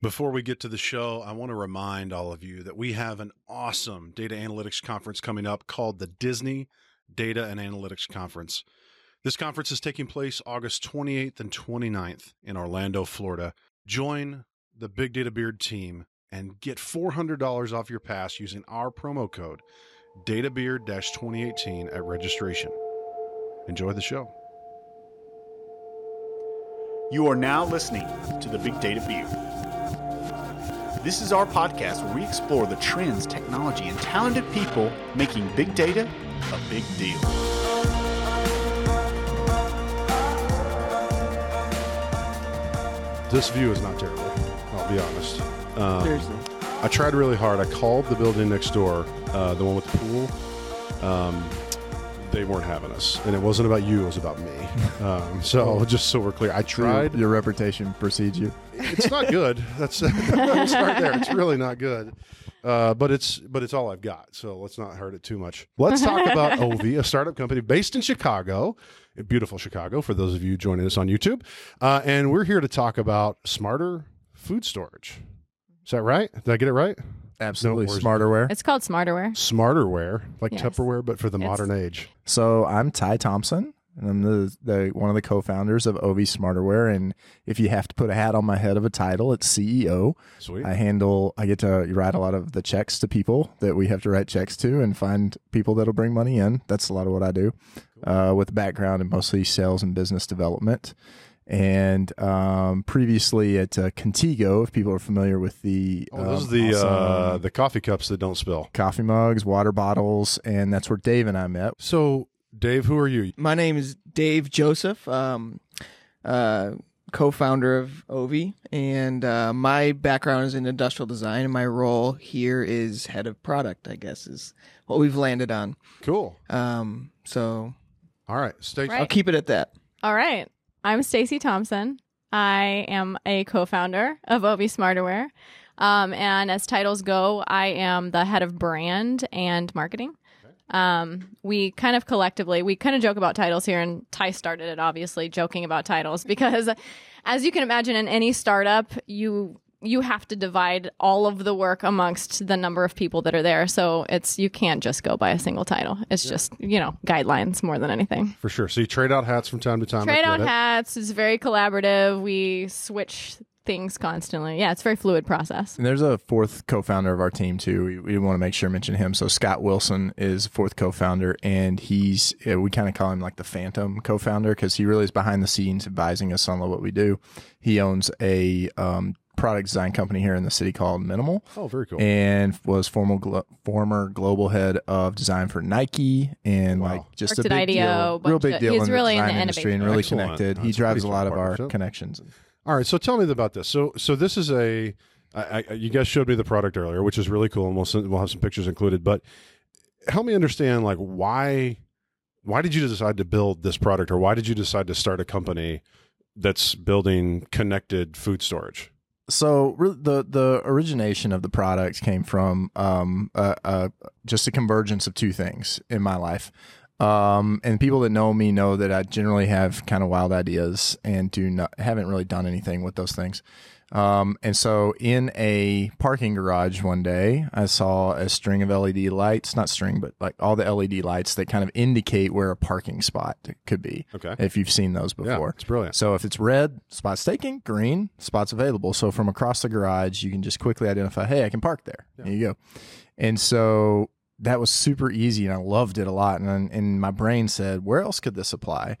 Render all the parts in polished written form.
Before we get to the show, I want to remind all of you that we have an awesome data analytics conference coming up called the Disney Data and Analytics Conference. This conference is taking place August 28th and 29th in Orlando, Florida. Join the Big Data Beard team and get $400 off your pass using our promo code DATABEARD-2018 at registration. Enjoy the show. You are now listening to the Big Data Beard. This is our podcast where we explore the trends, technology, and talented people making big data a big deal. This view is not terrible, I'll be honest. Seriously. I tried really hard. I called the building next door, the one with the pool. They weren't having us, and it wasn't about you, it was about me. Just so we're clear, I tried. Your reputation precedes you. It's not good. That's we'll start there. It's really not good. But it's all I've got, so let's not hurt it too much. Let's talk about Ovie, a startup company based in Chicago, in beautiful Chicago, for those of you joining us on YouTube. And we're here to talk about smarter food storage. Is that right? Did I get it right? Absolutely. No, Smarterware. It's called Smarterware. Smarterware, like yes. Tupperware, but for the modern age. So I'm Ty Thompson, and I'm the one of the co-founders of Ovie Smarterware. And if you have to put a hat on my head of a title, it's CEO. Sweet. I get to write a lot of the checks to people that we have to write checks to and find people that'll bring money in. That's a lot of what I do, with a background in mostly sales and business development. And previously at Contigo, if people are familiar with the those are the awesome, the coffee cups that don't spill, coffee mugs, water bottles, and that's where Dave and I met. So, Dave, who are you? My name is Dave Joseph, co-founder of Ovie, and my background is in industrial design, and my role here is head of product. I guess is what we've landed on. Cool. All right, Stacey. Right. I'll keep it at that. All right. I'm Stacey Thompson. I am a co-founder of Ovie Smarterware. And as titles go, I am the head of brand and marketing. Okay. We kind of joke about titles here, and Ty started it, obviously, joking about titles, because as you can imagine, in any startup, you have to divide all of the work amongst the number of people that are there. So you can't just go by a single title. It's just, guidelines more than anything. For sure. So you trade out hats from time to time. Trade out hats. It's very collaborative. We switch things constantly. Yeah, it's a very fluid process. And there's a fourth co-founder of our team, too. We want to make sure to mention him. So Scott Wilson is fourth co-founder, and we kind of call him like the phantom co-founder because he really is behind the scenes advising us on what we do. He owns a product design company here in the city called Minimal. Oh, very cool. And was former global head of design for Nike, and wow. like just Worked a big IDEO, deal, real big deal in really the design industry and really Excellent. Connected. That's he drives a lot of our connections. All right, so tell me about this. So this is you guys showed me the product earlier, which is really cool, and we'll have some pictures included. But help me understand, why did you decide to build this product, or why did you decide to start a company that's building connected food storage? So the origination of the product came from just a convergence of two things in my life. And people that know me know that I generally have kind of wild ideas and haven't really done anything with those things. And so in a parking garage one day, I saw a string of LED lights, not string, but like all the LED lights that kind of indicate where a parking spot could be. Okay. If you've seen those before. Yeah, it's brilliant. So if it's red, spot's taken, green, spot's available. So from across the garage, you can just quickly identify, hey, I can park there. Yeah. There you go. And so that was super easy, and I loved it a lot. And my brain said, where else could this apply?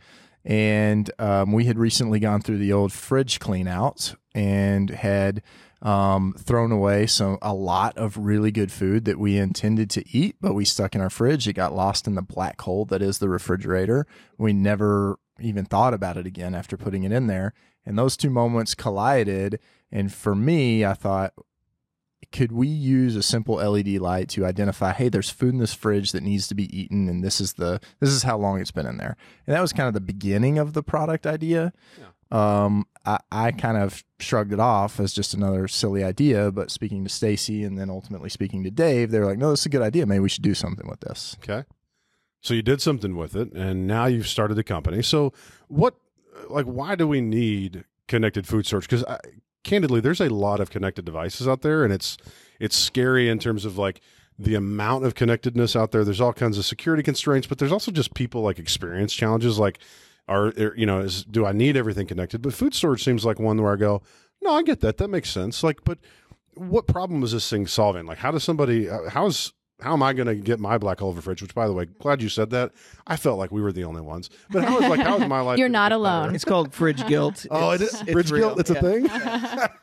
And we had recently gone through the old fridge clean out and had thrown away a lot of really good food that we intended to eat, but we stuck in our fridge. It got lost in the black hole that is the refrigerator. We never even thought about it again after putting it in there. And those two moments collided. And for me, I thought, could we use a simple LED light to identify, hey, there's food in this fridge that needs to be eaten, and this is how long it's been in there. And that was kind of the beginning of the product idea. Yeah. I kind of shrugged it off as just another silly idea, but speaking to Stacy and then ultimately speaking to Dave, they were like, no, this is a good idea. Maybe we should do something with this. Okay. So you did something with it, and now you've started the company. So why do we need connected food storage? Because candidly, there's a lot of connected devices out there, and it's scary in terms of like the amount of connectedness out there. There's all kinds of security constraints, but there's also just people like experience challenges. Like, do I need everything connected? But food storage seems like one where I go, no, I get that. That makes sense. Like, but what problem is this thing solving? Like, how does somebody, how am I going to get my black hole of a fridge? Which, by the way, glad you said that. I felt like we were the only ones. But how is my life? You're not alone. It's called fridge guilt. Oh, it is? Fridge guilt? It's a thing?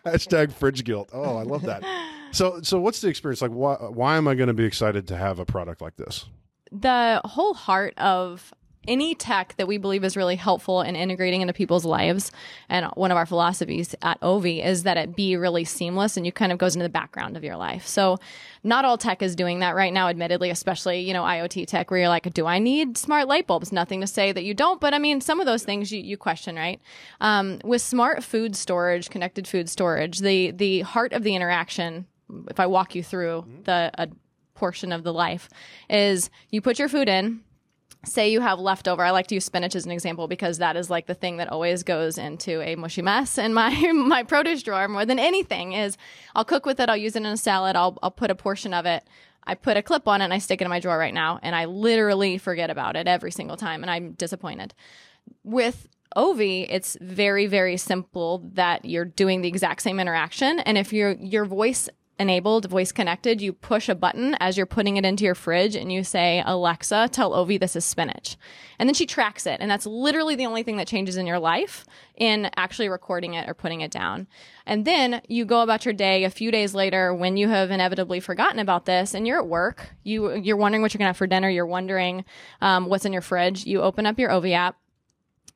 Hashtag fridge guilt. Oh, I love that. So what's the experience? Like, why am I going to be excited to have a product like this? The whole heart of any tech that we believe is really helpful in integrating into people's lives, and one of our philosophies at Ovie is that it be really seamless and you kind of goes into the background of your life. So not all tech is doing that right now, admittedly, especially, IoT tech, where you're like, do I need smart light bulbs? Nothing to say that you don't, but I mean, some of those things you question, right? With smart food storage, connected food storage, the heart of the interaction, if I walk you through a portion of the life, is you put your food in. Say you have leftover. I like to use spinach as an example because that is like the thing that always goes into a mushy mess in my produce drawer more than anything. Is I'll cook with it. I'll use it in a salad. I'll put a portion of it. I put a clip on it and I stick it in my drawer right now, and I literally forget about it every single time, and I'm disappointed. With Ovie, it's very, very simple that you're doing the exact same interaction, and if your voice enabled, voice connected, you push a button as you're putting it into your fridge and you say, Alexa, tell Ovie this is spinach. And then she tracks it. And that's literally the only thing that changes in your life in actually recording it or putting it down. And then you go about your day a few days later when you have inevitably forgotten about this and you're at work, you're wondering what you're going to have for dinner, you're wondering what's in your fridge, you open up your Ovie app,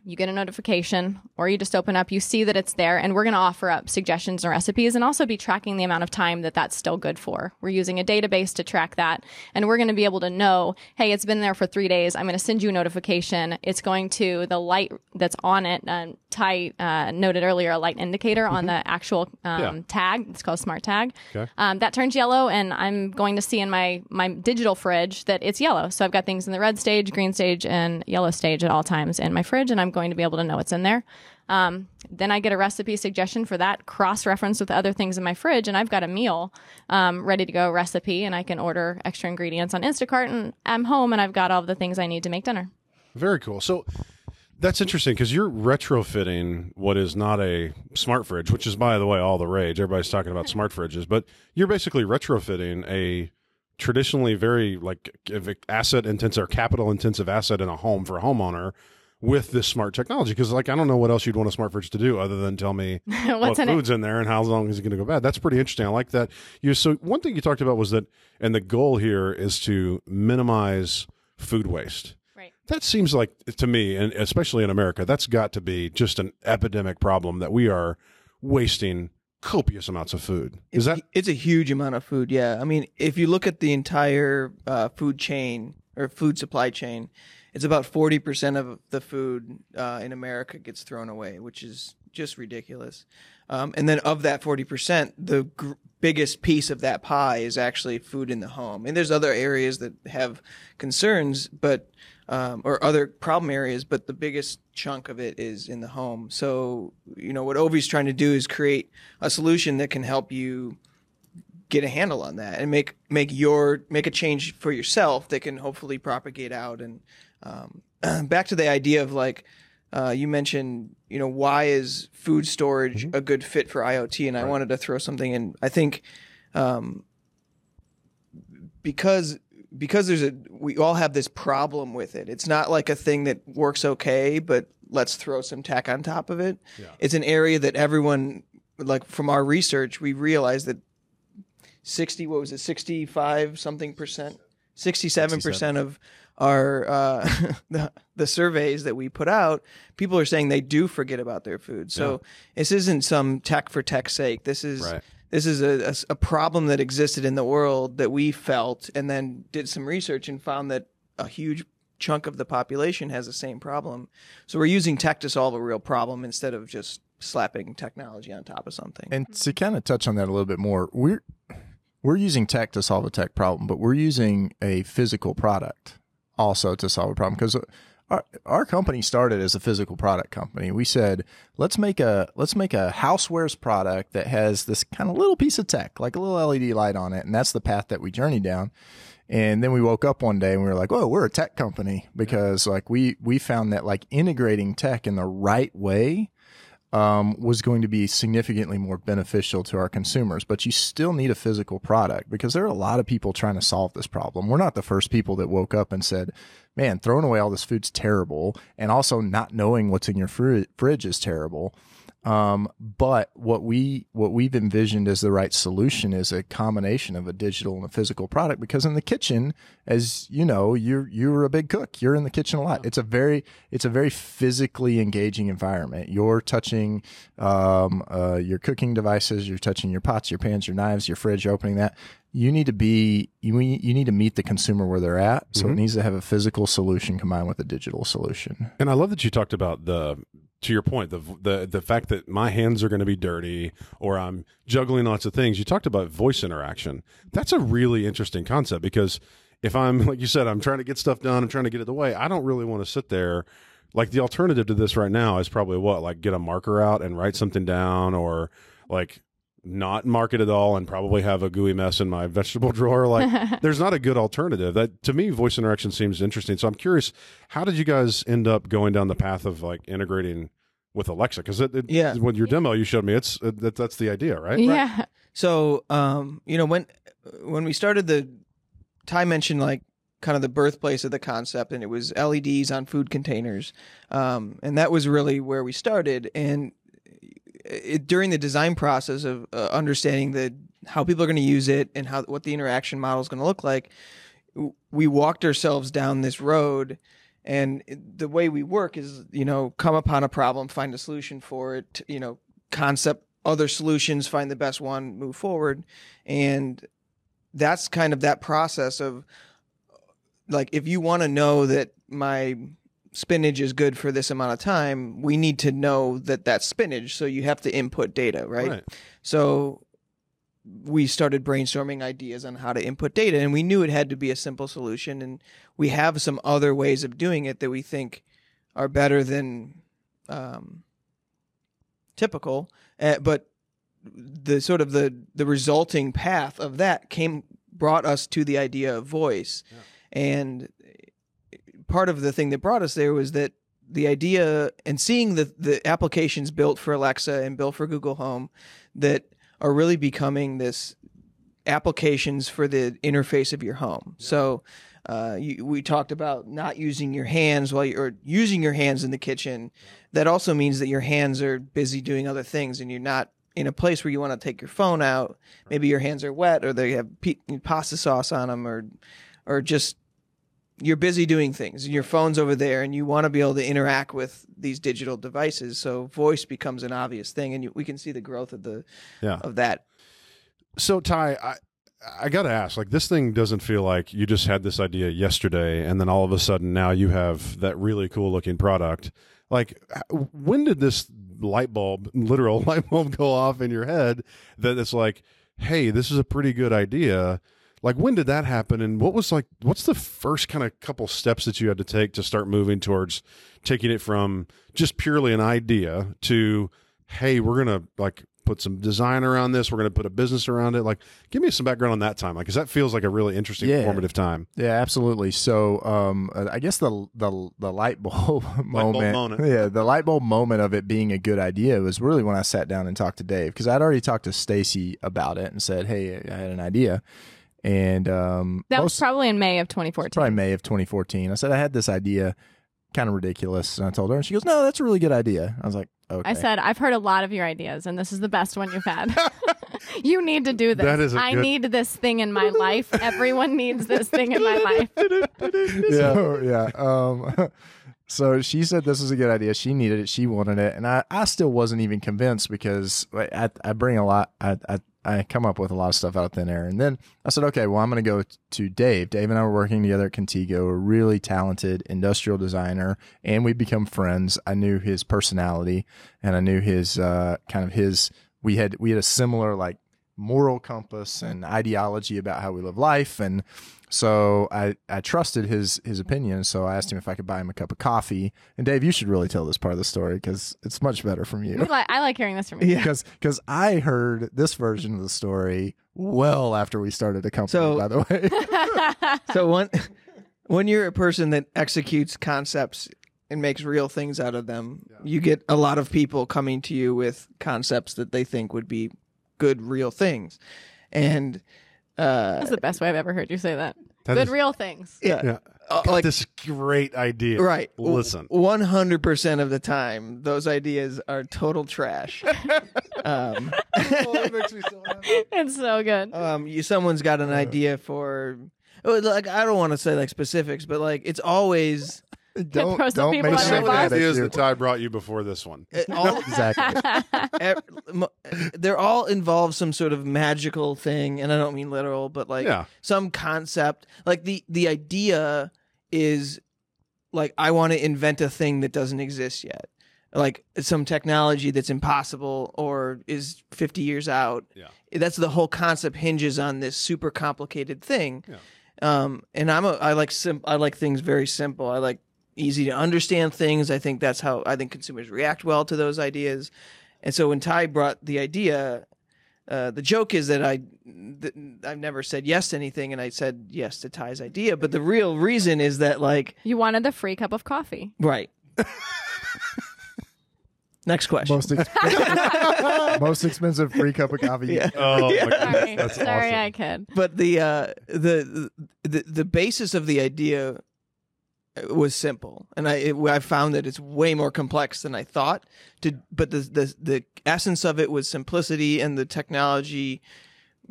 you get a notification, or you just open up, you see that it's there, and we're going to offer up suggestions and recipes and also be tracking the amount of time that that's still good for. We're using a database to track that, and we're going to be able to know, hey, it's been there for 3 days. I'm going to send you a notification. It's going to, the light that's on it, Ty noted earlier, a light indicator on the actual tag. It's called Smart Tag. Okay. That turns yellow, and I'm going to see in my digital fridge that it's yellow. So I've got things in the red stage, green stage, and yellow stage at all times in my fridge, and I'm going to be able to know what's in there. Then I get a recipe suggestion for that, cross-referenced with other things in my fridge, and I've got a meal ready to go recipe, and I can order extra ingredients on Instacart, and I'm home, and I've got all the things I need to make dinner. Very cool. So that's interesting because you're retrofitting what is not a smart fridge, which is, by the way, all the rage. Everybody's talking about smart fridges, but you're basically retrofitting a traditionally very like asset-intensive or capital-intensive asset in a home for a homeowner with this smart technology, because like I don't know what else you'd want a smart fridge to do other than tell me what food's in there and how long is it going to go bad. That's pretty interesting. I like that. So one thing you talked about was that, and the goal here is to minimize food waste. Right. That seems like to me, and especially in America, that's got to be just an epidemic problem that we are wasting copious amounts of food. It's a huge amount of food. Yeah, I mean, if you look at the entire food chain or food supply chain, it's about 40% of the food in America gets thrown away, which is just ridiculous. And then of that 40%, the biggest piece of that pie is actually food in the home. And there's other areas that have concerns, but or other problem areas, but the biggest chunk of it is in the home. So, what Ovie's trying to do is create a solution that can help you get a handle on that and make a change for yourself that can hopefully propagate out. And back to the idea of like you mentioned, why is food storage a good fit for IoT? And I wanted to throw something in. I think because we all have this problem with it. It's not like a thing that works okay, but let's throw some tech on top of it. Yeah. It's an area that everyone, like from our research, we realized that 67% of our the surveys that we put out, people are saying they do forget about their food. So this isn't some tech for tech's sake. This is a problem that existed in the world that we felt, and then did some research and found that a huge chunk of the population has the same problem. So we're using tech to solve a real problem instead of just slapping technology on top of something. And to kind of touch on that a little bit more, we're using tech to solve a tech problem, but we're using a physical product also to solve a problem, because Our company started as a physical product company. We said, let's make a housewares product that has this kind of little piece of tech, like a little LED light on it. And that's the path that we journeyed down. And then we woke up one day and we were like, oh, we're a tech company, because like we found that like integrating tech in the right way was going to be significantly more beneficial to our consumers. But you still need a physical product, because there are a lot of people trying to solve this problem. We're not the first people that woke up and said, man, throwing away all this food's terrible, and also not knowing what's in your fridge is terrible. But what we've envisioned as the right solution is a combination of a digital and a physical product, because in the kitchen, as you know, you're a big cook, you're in the kitchen a lot. It's a very physically engaging environment. You're touching, your cooking devices, you're touching your pots, your pans, your knives, your fridge, you're opening that. You need to meet the consumer where they're at. So mm-hmm. It needs to have a physical solution combined with a digital solution. And I love that you talked about to your point, the fact that my hands are going to be dirty, or I'm juggling lots of things. You talked about voice interaction. That's a really interesting concept, because if I'm, like you said, I'm trying to get stuff done, I'm trying to get it the way, I don't really want to sit there. Like, the alternative to this right now is probably what? Like, get a marker out and write something down, or like not mark it at all and probably have a gooey mess in my vegetable drawer. Like, there's not a good alternative. That, to me, voice interaction seems interesting. So I'm curious, how did you guys end up going down the path of like integrating with Alexa? Because with your demo you showed me, that's the idea, right? Yeah. Right. So when we started, Ty mentioned like kind of the birthplace of the concept, and it was LEDs on food containers, and that was really where we started. And during the design process of understanding how people are going to use it and what the interaction model is going to look like, we walked ourselves down this road. And the way we work is, come upon a problem, find a solution for it, concept other solutions, find the best one, move forward. And that's kind of that process of, like, if you want to know that my spinach is good for this amount of time, we need to know that that's spinach. So you have to input data, right? So we started brainstorming ideas on how to input data, and we knew it had to be a simple solution. And we have some other ways of doing it that we think are better than typical. But the sort of the resulting path of that brought us to the idea of voice. Yeah. And part of the thing that brought us there was that the idea, and seeing the applications built for Alexa and built for Google Home that are really becoming this applications for the interface of your home. Yeah. So we talked about not using your hands while you're using your hands in the kitchen. Yeah. That also means that your hands are busy doing other things, and you're not in a place where you want to take your phone out. Right. Maybe your hands are wet, or they have pasta sauce on them, or just you're busy doing things and your phone's over there, and you want to be able to interact with these digital devices. So voice becomes an obvious thing, and we can see the growth of of that. So Ty, I got to ask, like, this thing doesn't feel like you just had this idea yesterday and then all of a sudden now you have that really cool looking product. Like, when did this literal light bulb go off in your head that it's like, hey, this is a pretty good idea? Like, when did that happen, and what's the first kind of couple steps that you had to take to start moving towards taking it from just purely an idea to, hey, we're going to like put some design around this, we're going to put a business around it? Like, give me some background on that time, like, because that feels like a really interesting, formative time. Yeah, absolutely. So, I guess the light bulb moment. Yeah, the light bulb moment of it being a good idea was really when I sat down and talked to Dave, because I'd already talked to Stacey about it and said, hey, I had an idea. And that was probably in May of 2014. I said, I had this idea, kind of ridiculous. And I told her, and she goes, no, that's a really good idea. I was like, okay. I said, I've heard a lot of your ideas, and this is the best one you've had. You need to do this. I need this thing in my life. Everyone needs this thing in my life. So she said this is a good idea. She needed it. She wanted it. And I still wasn't even convinced, because I bring a lot. I come up with a lot of stuff out of thin air. And then I said, okay, well, I'm going to go to Dave. Dave and I were working together at Contigo, a really talented industrial designer, and we'd become friends. I knew his personality, and I knew his we had a similar like moral compass and ideology about how we live life. And so I trusted his opinion. So I asked him if I could buy him a cup of coffee. And Dave, you should really tell this part of the story because it's much better from you. I like hearing this from you. Because I heard this version of the story well after we started a company, by the way. So when you're a person that executes concepts and makes real things out of them, you get a lot of people coming to you with concepts that they think would be good, real things. And that's the best way I've ever heard you say that. Good, real things. Yeah. Like this great idea. Right. Listen. 100% of the time, those ideas are total trash. Oh, that makes me so happy. It's so good. Someone's got an idea for, like, I don't want to say like specifics, but like it's always. Don't make sure the ideas that Ty brought you before this one. Exactly. They're all involved some sort of magical thing, and I don't mean literal, but like some concept. Like the idea is like I want to invent a thing that doesn't exist yet, like some technology that's impossible or is 50 years out. Yeah, that's the whole concept hinges on this super complicated thing. Yeah. And I like things very simple. I like easy to understand things. I think consumers react well to those ideas. And so when Ty brought the idea, the joke is that I've never said yes to anything, and I said yes to Ty's idea. But the real reason is that like you wanted the free cup of coffee, right? Next question. Most expensive free cup of coffee. Yeah. Oh, my goodness. That's Sorry, awesome. I could. But the basis of the idea was simple, and I found that it's way more complex than I thought. But the essence of it was simplicity, and the technology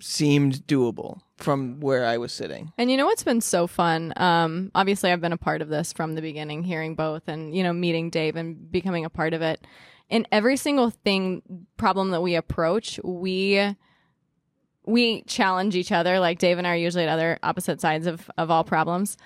seemed doable from where I was sitting. And you know what's been so fun? Obviously, I've been a part of this from the beginning, hearing both, and meeting Dave and becoming a part of it. In every single problem that we approach, we challenge each other. Like Dave and I are usually at other opposite sides of all problems,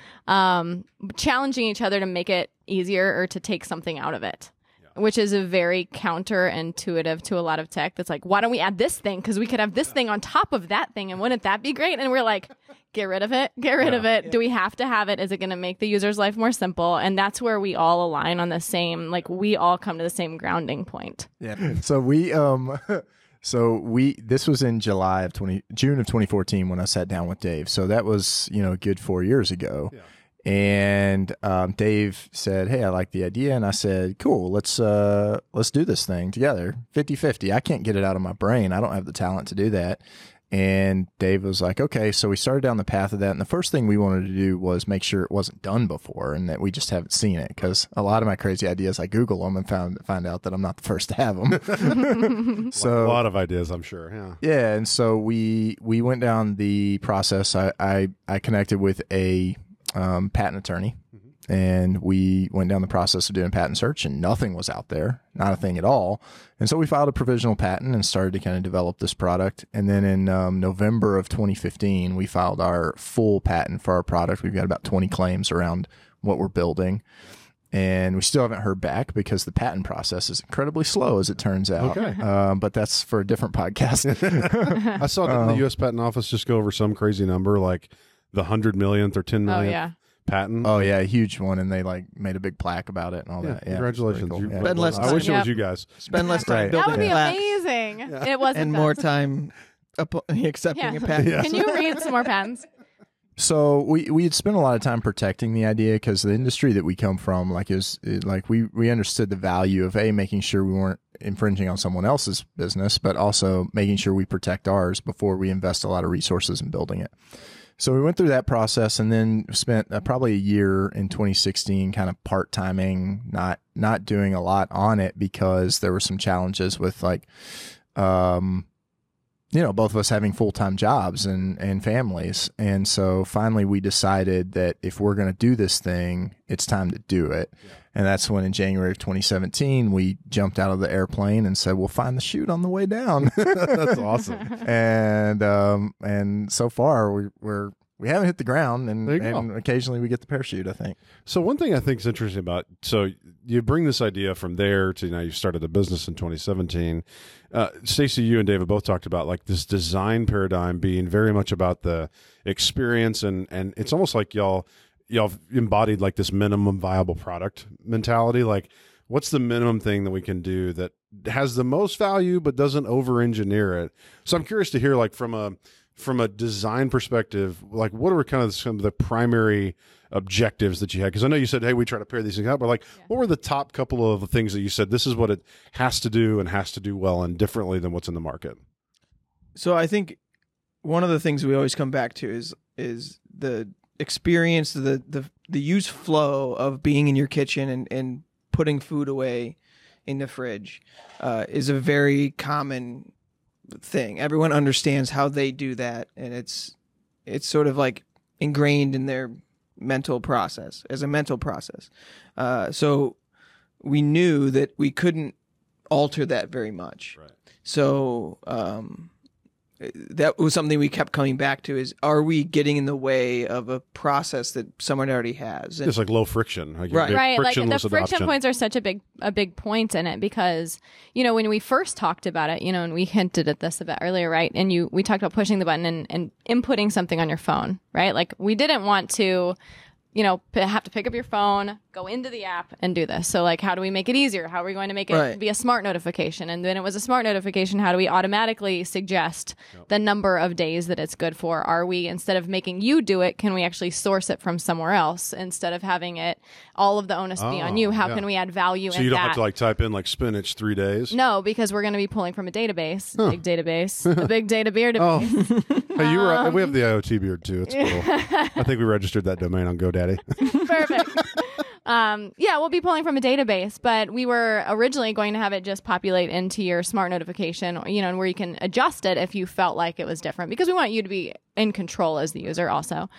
challenging each other to make it easier or to take something out of it, which is a very counterintuitive to a lot of tech. That's like, why don't we add this thing? Because we could have this thing on top of that thing, and wouldn't that be great? And we're like, get rid of it. Yeah. Do we have to have it? Is it going to make the user's life more simple? And that's where we all align on the same, like we all come to the same grounding point. Yeah. So this was in June of 2014 when I sat down with Dave. So that was, a good 4 years ago. Yeah. And Dave said, hey, I like the idea. And I said, cool, let's do this thing together, 50-50. I can't get it out of my brain. I don't have the talent to do that. And Dave was like, okay. So we started down the path of that. And the first thing we wanted to do was make sure it wasn't done before and that we just haven't seen it. Because a lot of my crazy ideas, I Google them and find out that I'm not the first to have them. So a lot of ideas, I'm sure. Yeah. Yeah. And so we went down the process. I connected with a patent attorney, and we went down the process of doing patent search, and nothing was out there, not a thing at all. And so we filed a provisional patent and started to kind of develop this product. And then in November of 2015, we filed our full patent for our product. We've got about 20 claims around what we're building, and we still haven't heard back because the patent process is incredibly slow, as it turns out. Okay. But that's for a different podcast. I saw that the U.S. Patent Office just go over some crazy number, like the 100 millionth or 10 millionth patent. Oh yeah, a huge one, and they like made a big plaque about it and all that. Yeah, congratulations! Cool. Yeah. Spend less time. I wish it was you guys. Spend less time. Right. That would be amazing. Yeah. It wasn't, and more time accepting a patent. Yeah. Can you read some more patents? So we had spent a lot of time protecting the idea because the industry that we come from, we understood the value of making sure we weren't infringing on someone else's business, but also making sure we protect ours before we invest a lot of resources in building it. So we went through that process and then spent probably a year in 2016 kind of part-timing, not doing a lot on it because there were some challenges with both of us having full-time jobs and families. And so finally we decided that if we're going to do this thing, it's time to do it. Yeah. And that's when in January of 2017, we jumped out of the airplane and said, we'll find the chute on the way down. That's awesome. And so far, we're we haven't hit the ground, and occasionally we get the parachute, I think. So one thing I think is interesting about, so you bring this idea from there to now you started a business in 2017. Stacey, you and David both talked about like this design paradigm being very much about the experience, and it's almost like y'all embodied like this minimum viable product mentality. Like, what's the minimum thing that we can do that has the most value but doesn't over-engineer it? So I'm curious to hear, like, from a design perspective, like, what were kind of some of the primary objectives that you had? Because I know you said, hey, we try to pair these things up, but like, what were the top couple of things that you said, this is what it has to do and has to do well and differently than what's in the market? So I think one of the things we always come back to is the experience, the use flow of being in your kitchen and putting food away in the fridge is a very common thing. Everyone understands how they do that, and it's sort of like ingrained in their mental process as a mental process. So we knew that we couldn't alter that very much. Right. So that was something we kept coming back to: is are we getting in the way of a process that someone already has? And it's like low friction, like right? Like the friction points are such a big point in it, because when we first talked about it, and we hinted at this a bit earlier, right? And we talked about pushing the button and inputting something on your phone, right? Like, we didn't want to, have to pick up your phone, go into the app, and do this. So, like, how do we make it easier? How are we going to make it be a smart notification? And then it was a smart notification. How do we automatically suggest the number of days that it's good for? Are we, instead of making you do it, can we actually source it from somewhere else? Instead of having it, all of the onus be on you, how can we add value in that? So you don't have to, like, type in, like, spinach 3 days? No, because we're going to be pulling from a database, big database, a big data beard database. Hey, we have the IoT beard, too. It's cool. I think we registered that domain on GoDaddy. Perfect. We'll be pulling from a database, but we were originally going to have it just populate into your smart notification, and where you can adjust it if you felt like it was different, because we want you to be in control as the user also.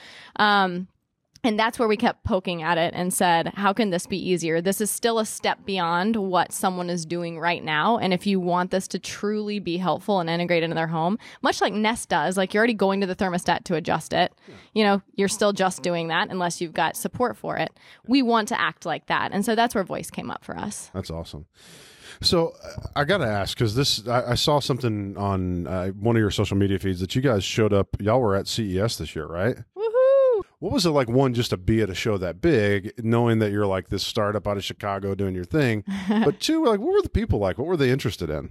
And that's where we kept poking at it and said, how can this be easier? This is still a step beyond what someone is doing right now. And if you want this to truly be helpful and integrated into their home, much like Nest does, like, you're already going to the thermostat to adjust it. Yeah. You're still just doing that unless you've got support for it. Yeah. We want to act like that. And so that's where voice came up for us. That's awesome. So I got to ask, because I saw something on one of your social media feeds that you guys showed up. Y'all were at CES this year, right? Woohoo! What was it like, one, just to be at a show that big, knowing that you're like this startup out of Chicago doing your thing, but two, like, what were the people like? What were they interested in?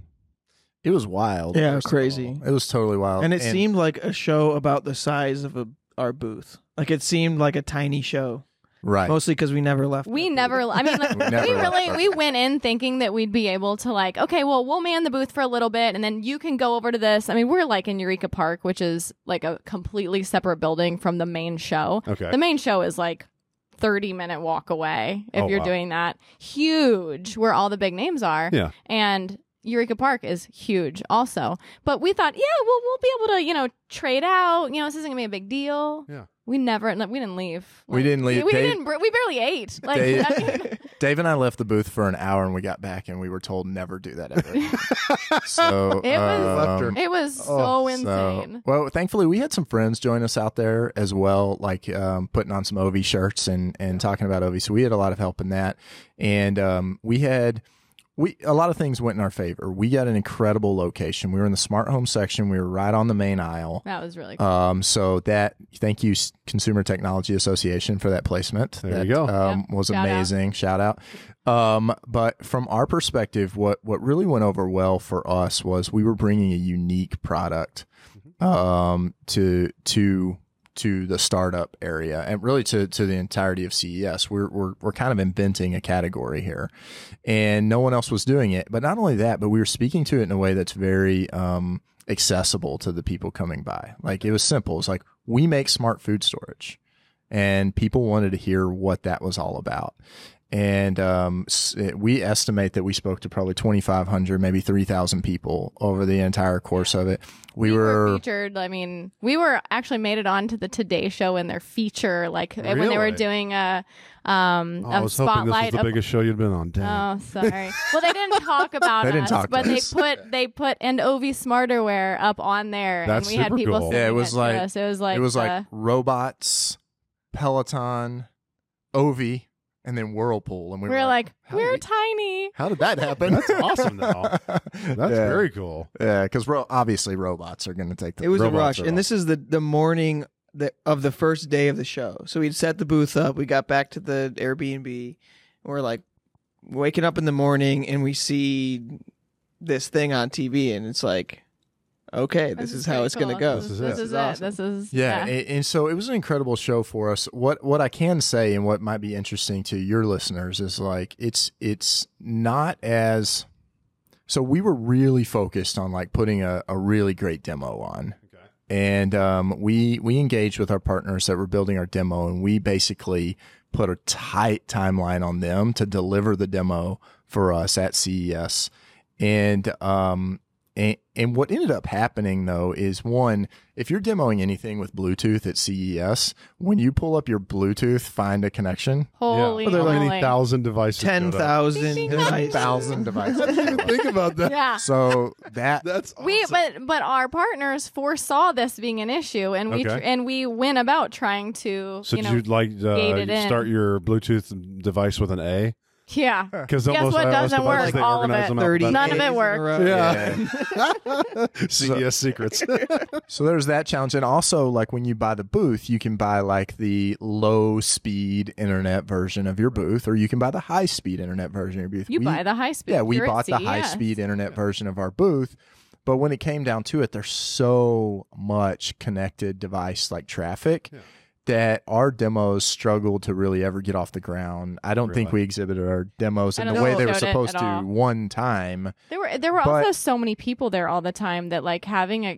It was wild. Yeah, it was crazy. It was totally wild. And it seemed like a show about the size of our booth. Like, it seemed like a tiny show. Right. Mostly because we never left. We went in thinking that we'd be able to, like, okay, well, we'll man the booth for a little bit and then you can go over to this. I mean, we're like in Eureka Park, which is like a completely separate building from the main show. Okay. The main show is like 30-minute walk away if you're doing that. Huge, where all the big names are. Yeah. And Eureka Park is huge also. But we thought, we'll be able to, trade out. This isn't going to be a big deal. Yeah. We didn't leave. We barely ate. Like, Dave, Dave and I left the booth for an hour, and we got back, and we were told never do that ever. So it was so insane. Well, thankfully, we had some friends join us out there as well, like putting on some Ovie shirts and talking about Ovie. So we had a lot of help in that, and a lot of things went in our favor. We got an incredible location. We were in the smart home section. We were right on the main aisle. That was really cool. Thank you, Consumer Technology Association, for that placement. There you go. Was amazing. Shout out. But from our perspective, what really went over well for us was we were bringing a unique product to the startup area, and really to the entirety of CES. We're kind of inventing a category here, and no one else was doing it. But not only that, but we were speaking to it in a way that's very accessible to the people coming by. Like, it was simple. It's like, we make smart food storage, and people wanted to hear what that was all about. And we estimate that we spoke to probably 2,500, maybe 3,000 people over the entire course of it. We were featured. I mean, we were actually made it onto the Today Show in their feature, like really? When they were doing a spotlight. I was hoping this was the biggest show you'd been on. Damn. Oh, sorry. Well, they didn't talk about us. They put and Ovie Smarterware up on there. That's and we had people. Cool. Yeah, it was like robots, Peloton, Ovie. And then Whirlpool. And we're like, we're tiny. How did that happen? That's awesome, though. That's very cool. Yeah, because obviously robots are going to take the... It was a rush. And this is the morning of the first day of the show. So we'd set the booth up. We got back to the Airbnb. We're like waking up in the morning and we see this thing on TV. And it's like, okay, this is how it's going to go. This is it. Yeah, and so it was an incredible show for us. What I can say and what might be interesting to your listeners is like it's not as... So we were really focused on like putting a really great demo on. Okay. And we engaged with our partners that were building our demo, and we basically put a tight timeline on them to deliver the demo for us at CES. And what ended up happening, though, is one, if you're demoing anything with Bluetooth at CES, when you pull up your Bluetooth, find a connection. Holy moly. Yeah. Well, there are like 1,000 devices. 10,000 devices. 1,000 devices. I didn't even think about that. Yeah. So that's awesome. But our partners foresaw this being an issue, and we went about trying to, start your Bluetooth device with an A? Yeah. Guess what doesn't work? All of it. None of it works. Yeah. CES secrets. So there's that challenge. And also, like, when you buy the booth, you can buy, like, the low-speed internet version of your booth, or you can buy the high-speed internet version of your booth. You buy the high-speed. Yeah, we bought the high-speed internet version of our booth. But when it came down to it, there's so much connected device, like, traffic. Yeah. That our demos struggled to really ever get off the ground. I don't think we exhibited our demos in the way they were supposed to one time. There were also so many people there all the time that like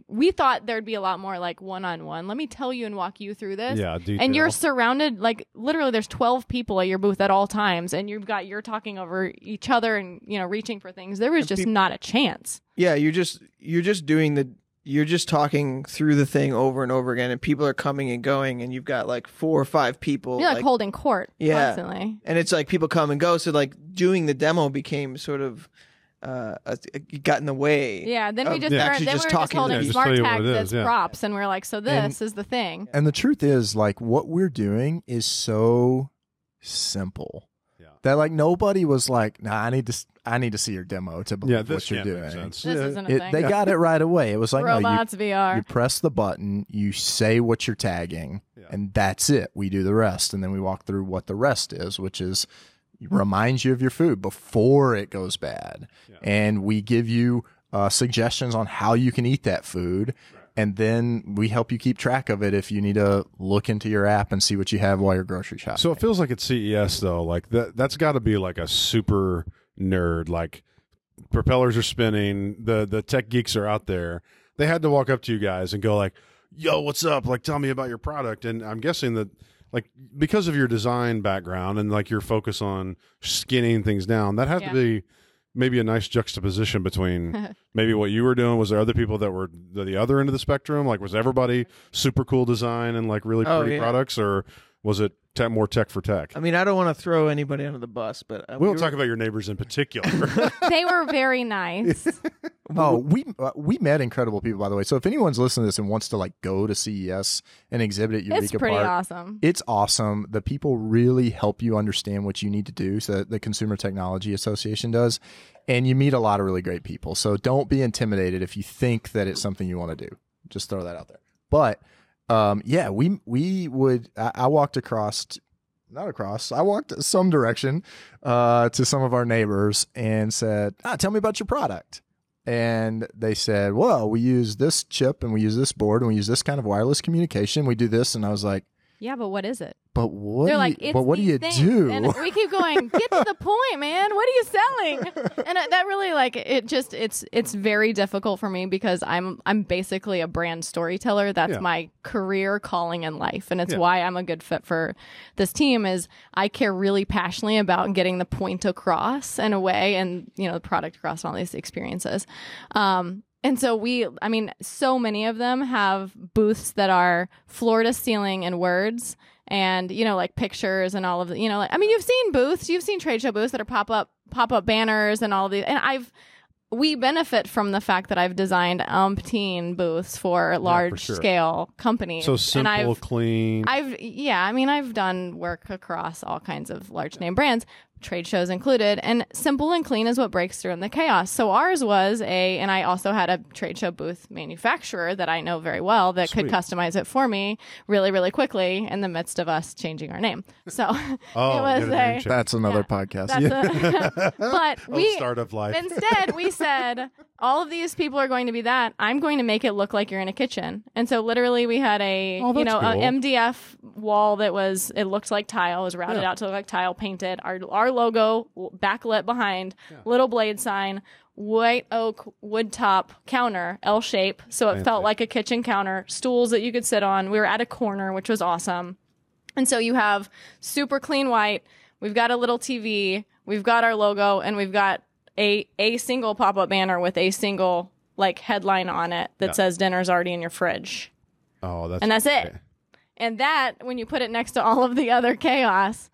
we thought there'd be a lot more like one-on-one. Let me tell you and walk you through this. Yeah, detail. And you're surrounded, like literally there's 12 people at your booth at all times, and you're talking over each other and reaching for things. There was not a chance. Yeah, you're just talking through the thing over and over again, and people are coming and going, and you've got like 4 or 5 people. You're like holding court constantly. And it's like people come and go. So like doing the demo became sort of got in the way. Yeah. Then we were just holding smart tags as props, and we're like, so this is the thing. And the truth is, like, what we're doing is so simple. That like nobody was like, nah, I need to see your demo to believe what you're doing. This isn't a thing. They got it right away. It was like robots, VR. You press the button, you say what you're tagging, and that's it. We do the rest, and then we walk through what the rest is, which is reminds you of your food before it goes bad, and we give you suggestions on how you can eat that food. And then we help you keep track of it if you need to look into your app and see what you have while you're grocery shopping. So it feels like at CES, though, like that's got to be like a super nerd. Like propellers are spinning. The tech geeks are out there. They had to walk up to you guys and go like, yo, what's up? Like, tell me about your product. And I'm guessing that like because of your design background and like your focus on skinning things down, that had to be maybe a nice juxtaposition between maybe what you were doing. Was there other people that were the other end of the spectrum? Like, was everybody super cool design and like really pretty products, or was it more tech for tech? I mean, I don't want to throw anybody under the bus, but we'll talk about your neighbors in particular. They were very nice. Oh, we met incredible people, by the way. So if anyone's listening to this and wants to like go to CES and exhibit at Eureka Park, it's pretty awesome. It's awesome. The people really help you understand what you need to do. So the Consumer Technology Association does, and you meet a lot of really great people. So don't be intimidated if you think that it's something you want to do. Just throw that out there. But I walked some direction to some of our neighbors and said, tell me about your product. And they said, well, we use this chip and we use this board and we use this kind of wireless communication. We do this. And I was like, Yeah, but what is it? But what? They're like, but what do you do? And we keep going, get to the point, man. What are you selling? And that really, like, it just, it's very difficult for me because I'm basically a brand storyteller. That's my career, calling, in life, and it's why I'm a good fit for this team. Is I care really passionately about getting the point across in a way, and you know, the product across, and all these experiences. And so so many of them have booths that are floor to ceiling in words and, you know, like pictures and all of the, you know, like, I mean, you've seen booths, you've seen trade show booths that are pop up banners and all of these. And we benefit from the fact that I've designed umpteen booths for large scale companies. So simple, and clean. I've done work across all kinds of large name brands, trade shows included, and simple and clean is what breaks through in the chaos. So ours was and I also had a trade show booth manufacturer that I know very well that could customize it for me really, really quickly in the midst of us changing our name. So that's another podcast. But startup life. Instead, we said all of these people are going to be that. I'm going to make it look like you're in a kitchen. And so literally we had an MDF wall that was, it looked like tile, was routed out to look like tile, painted. Our logo backlit behind, little blade sign, white oak wood top counter, L shape. So it felt like a kitchen counter, stools that you could sit on. We were at a corner, which was awesome. And so you have super clean white. We've got a little TV. We've got our logo, and we've got a single pop-up banner with a single like headline on it that says dinner's already in your fridge. Oh, that's it. And that, when you put it next to all of the other chaos,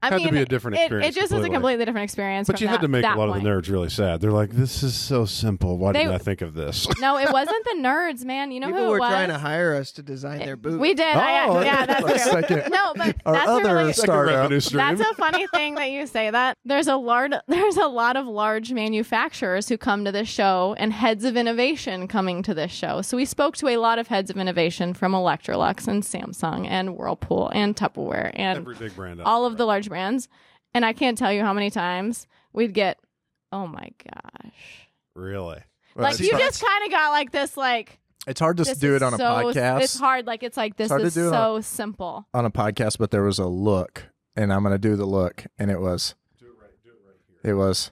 had to be a different experience. It just was a completely different experience. But you had to make a lot of the nerds really sad. They're like, "This is so simple. Why didn't I think of this?" No, it wasn't the nerds, man. You know who it was? People were trying to hire us to design their booth. We did. That's true. No, but that's a really startup. That's a funny thing that you say that. There's a lot of large manufacturers who come to this show, and heads of innovation coming to this show. So we spoke to a lot of heads of innovation from Electrolux and Samsung and Whirlpool and Tupperware and every big brand, all of the large brands, and I can't tell you how many times we'd get, "Oh my gosh, really?" Well, like, you just kind of got like this, like, it's hard to do it on a podcast. It's hard, like, it's like, this is so simple on a podcast. But there was a look, and I'm gonna do the look, and it was, do it right here. It was,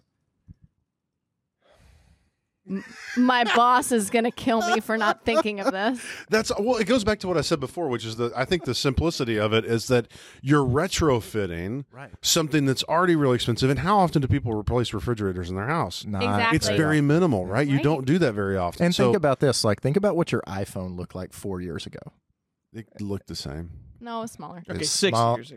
my boss is going to kill me for not thinking of this. It goes back to what I said before, which is that I think the simplicity of it is that you're retrofitting something that's already really expensive. And how often do people replace refrigerators in their house? Not exactly. It's very minimal, right? You don't do that very often. And think about this. Like, think about what your iPhone looked like 4 years ago. It looked the same. No, smaller. Okay, six years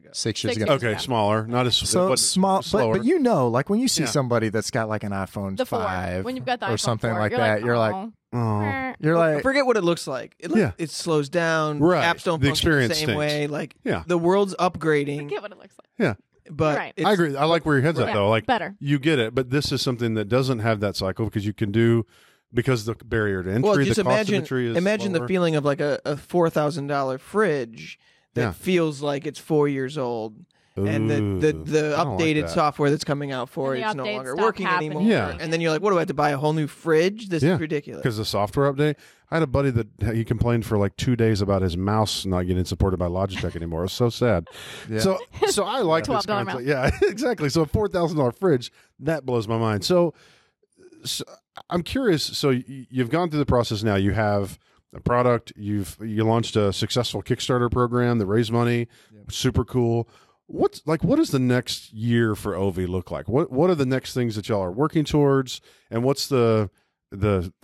ago. Okay, smaller, not as small. But you know, like when you see somebody that's got like an iPhone 5 or something like that, you're like, oh, I forget what it looks like. It slows down. Right. Apps don't function the same way. Like, the world's upgrading. I forget what it looks like. Yeah. But I agree. I like where your head's at though. Like, better. You get it. But this is something that doesn't have that cycle because you can do. Because the barrier to entry, the cost of entry is lower. The feeling of like a $4,000 fridge that feels like it's 4 years old. Ooh, and the updated software that's coming out for it is no longer working anymore. Yeah. And then you're like, what do I have to buy a whole new fridge? This is ridiculous. Because the software update. I had a buddy that he complained for like 2 days about his mouse not getting supported by Logitech anymore. It was so sad. Yeah. So I like this concept. Yeah, exactly. So a $4,000 fridge, that blows my mind. So I'm curious. So you've gone through the process now. You have a product. You launched a successful Kickstarter program that raised money. Yep. Super cool. What does the next year for Ovie look like? What are the next things that y'all are working towards? And what's the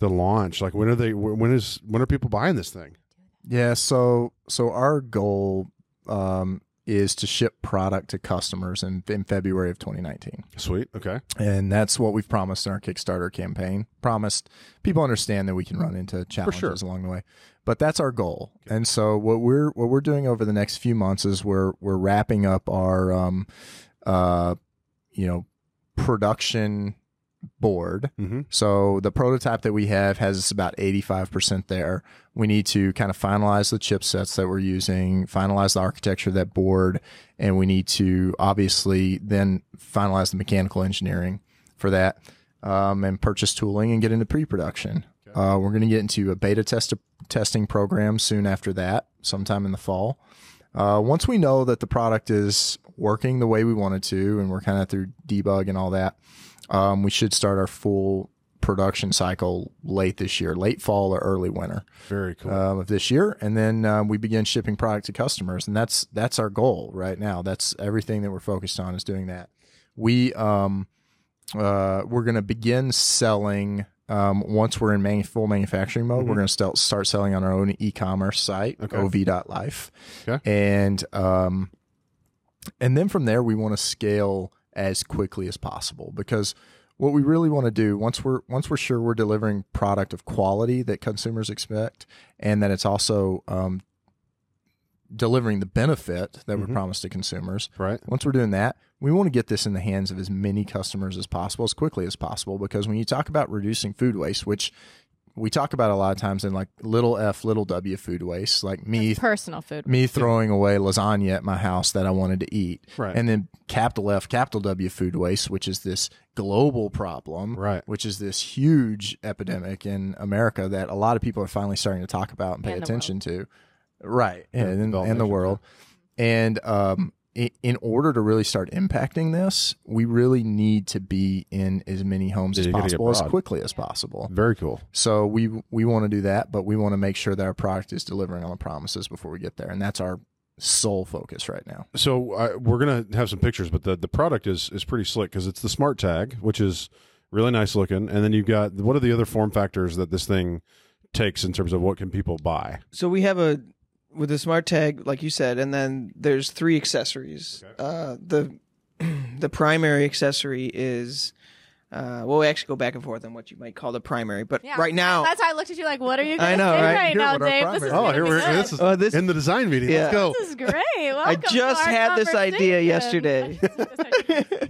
launch like? When are people buying this thing? Yeah. So our goal is to ship product to customers in February of 2019. Sweet. Okay. And that's what we've promised in our Kickstarter campaign. Promised. People understand that we can run into challenges along the way, but that's our goal. Okay. And so what we're doing over the next few months is we're wrapping up our production board. Mm-hmm. So the prototype that we have has about 85% there. We need to kind of finalize the chipsets that we're using, finalize the architecture of that board, and we need to obviously then finalize the mechanical engineering for that and purchase tooling and get into pre-production. Okay. We're going to get into a beta testing program soon after that, sometime in the fall. Once we know that the product is working the way we want it to, and we're kind of through debug and all that, we should start our full production cycle late this year, late fall or early winter. Very cool. Of this year. And then we begin shipping product to customers. And that's our goal right now. That's everything that we're focused on is doing that. We, we're going to begin selling, once we're in full manufacturing mode, mm-hmm. we're going to start selling on our own e-commerce site, okay. ov.life. Okay. And then from there, we want to scale as quickly as possible, because what we really want to do once we're sure we're delivering product of quality that consumers expect, and that it's also delivering the benefit that mm-hmm. we promised to consumers. Right. Once we're doing that, we want to get this in the hands of as many customers as possible, as quickly as possible, because when you talk about reducing food waste, which we talk about a lot of times in like little f, little w food waste, like personal food waste. Throwing away lasagna at my house that I wanted to eat. Right. And then capital F, capital W food waste, which is this global problem, right. which is this huge epidemic in America that a lot of people are finally starting to talk about and pay attention to. Right. And the world. And, in order to really start impacting this, we really need to be in as many homes as possible, as quickly as possible. Very cool. So we want to do that, but we want to make sure that our product is delivering on the promises before we get there. And that's our sole focus right now. So we're going to have some pictures, but the product is pretty slick because it's the smart tag, which is really nice looking. And then you've got, what are the other form factors that this thing takes in terms of what can people buy? So we have with the smart tag, like you said, and then there's 3 accessories. Okay. The primary accessory is, well, we actually go back and forth on what you might call the primary, but yeah. right now... That's why I looked at you like, what are you going to do right now, Dave? This is this is in the design meeting. Yeah. Let's go. This is great. Welcome. I just had this idea yesterday. Sketch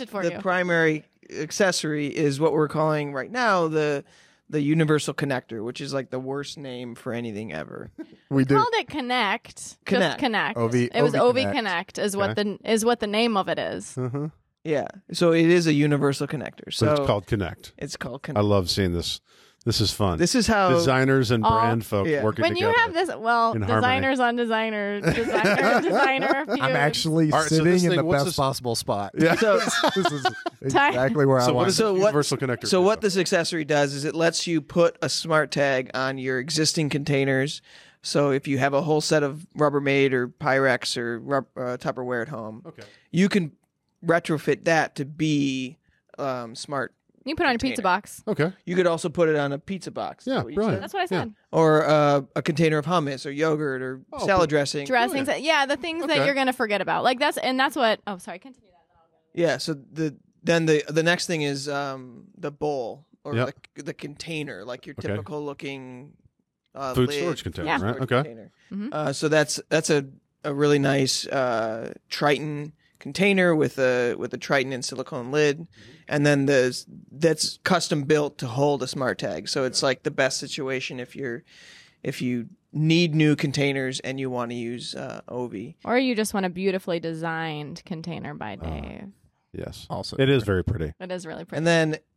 it for you. The primary accessory is what we're calling right now the universal connector, which is like the worst name for anything ever. We called it Connect. Just Connect. Ovie Connect is what the name of it is. Uh-huh. Yeah, so it is a universal connector. So it's called Connect. I love seeing this. This is fun. This is how designers and brand folk working together. When you have this, designers on designer. I'm actually sitting in the best possible spot. Yeah. So this is exactly where I want. So universal connector. So what this accessory does is it lets you put a smart tag on your existing containers. So if you have a whole set of Rubbermaid or Pyrex or Tupperware at home, you can retrofit that to be smart. You can put it on a pizza box. Okay. You could also put it on a pizza box. Yeah, right. That's what I said. Yeah. Or a container of hummus or yogurt or salad dressing. Dressings. Yeah, the things that you're going to forget about. Like that's what. Oh, sorry. Continue that. Yeah. So the next thing is the bowl or the container, like your typical looking food lid. Storage container. Yeah. Right. Okay. Container. Mm-hmm. So that's a really nice Triton container with a Triton and silicone lid, and then that's custom built to hold a smart tag. So it's like the best situation if you need new containers and you want to use Ovie, or you just want a beautifully designed container by Dave. Yes, also it is very pretty. It is really pretty.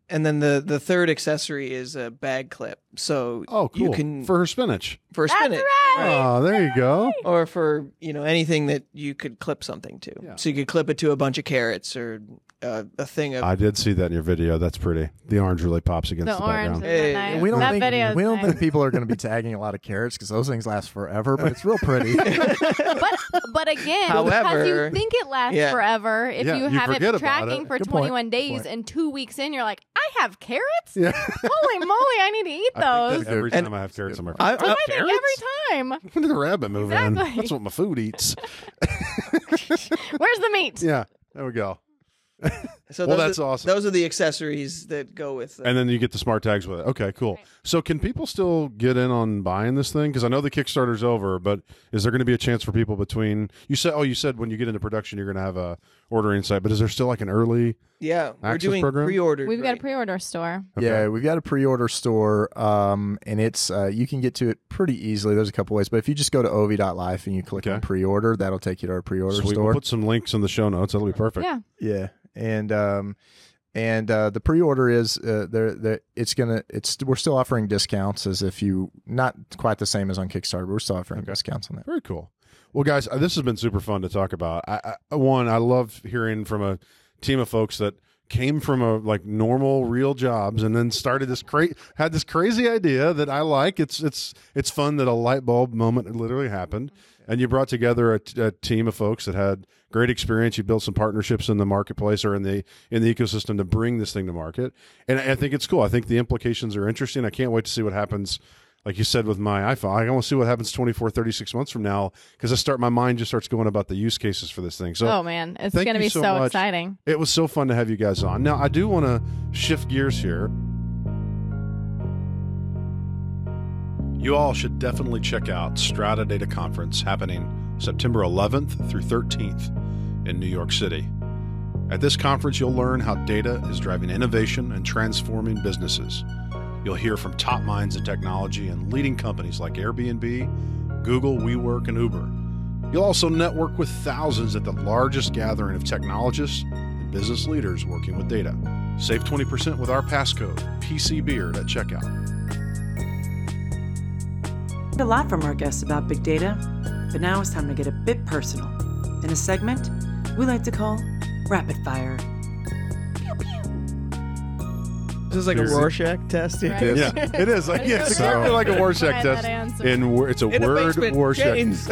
And then the third accessory is a bag clip. So cool. You can for her spinach. For spinach. Right. Oh, there you go. Or for, anything that you could clip something to. Yeah. So you could clip it to a bunch of carrots or a thing of... I did see that in your video. That's pretty. The orange really pops against the background. Nice. We don't think people are going to be tagging a lot of carrots because those things last forever, but it's real pretty. but again, however, because you think it lasts forever, if you have it tracking for 21 days and 2 weeks in, you're like, I have carrots? Yeah. Holy moly, I need to eat those. Every time I have carrots on my phone. Every time. When did the rabbit move in? That's what my food eats. Where's the meat? Yeah, there we go. So that's awesome. Those are the accessories that go with them. And then you get the smart tags with it. Okay, cool. Right. So can people still get in on buying this thing? Because I know the Kickstarter's over, but is there going to be a chance for people between... You said when you get into production, you're going to have a ordering site, but is there still like an early access program? Pre-order. We've got a pre-order store. Okay. Yeah, we've got a pre-order store, and it's you can get to it pretty easily. There's a couple ways, but if you just go to ov.life and you click on pre-order, that'll take you to our pre-order store. We'll put some links in the show notes. That'll be perfect. Yeah. Yeah. And the pre-order is we're still offering discounts as if not quite the same as on Kickstarter, but we're still offering discounts on that. Very cool. Well, guys, this has been super fun to talk about. I love hearing from a team of folks that came from normal real jobs and then started this had this crazy idea that I like. It's fun that a light bulb moment literally happened, and you brought together a team of folks that had great experience. You built some partnerships in the marketplace or in the ecosystem to bring this thing to market, and I think it's cool. I think the implications are interesting. I can't wait to see what happens. Like you said, with my iPhone, I want to see what happens 24, 36 months from now, because my mind just starts going about the use cases for this thing. So, oh man, it's going to be so exciting. It was so fun to have you guys on. Now, I do want to shift gears here. You all should definitely check out Strata Data Conference, happening September 11th through 13th in New York City. At this conference, you'll learn how data is driving innovation and transforming businesses. You'll hear from top minds in technology and leading companies like Airbnb, Google, WeWork, and Uber. You'll also network with thousands at the largest gathering of technologists and business leaders working with data. Save 20% with our passcode, PCBeard, at checkout. A lot from our guests about big data, but now it's time to get a bit personal in a segment we like to call Rapid Fire. This is like a Rorschach test. Right. Yeah, it is. Like, yeah, it's exactly like a Rorschach test. It's a word Rorschach test.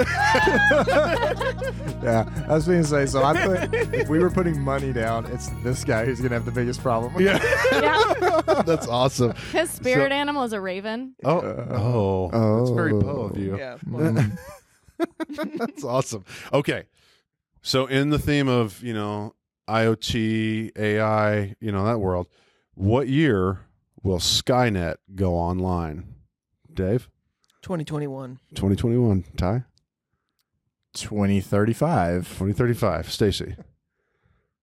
Yeah, I was going to say, so I put, if we were putting money down, it's this guy who's going to have the biggest problem. Yeah. Yeah. That's awesome. His spirit animal is a raven. Oh. That's very Poe of you. Yeah. That's awesome. Okay. So in the theme of, IoT, AI, that world, what year will Skynet go online? Dave? 2021. 2021. Ty? 2035. 2035. Stacey?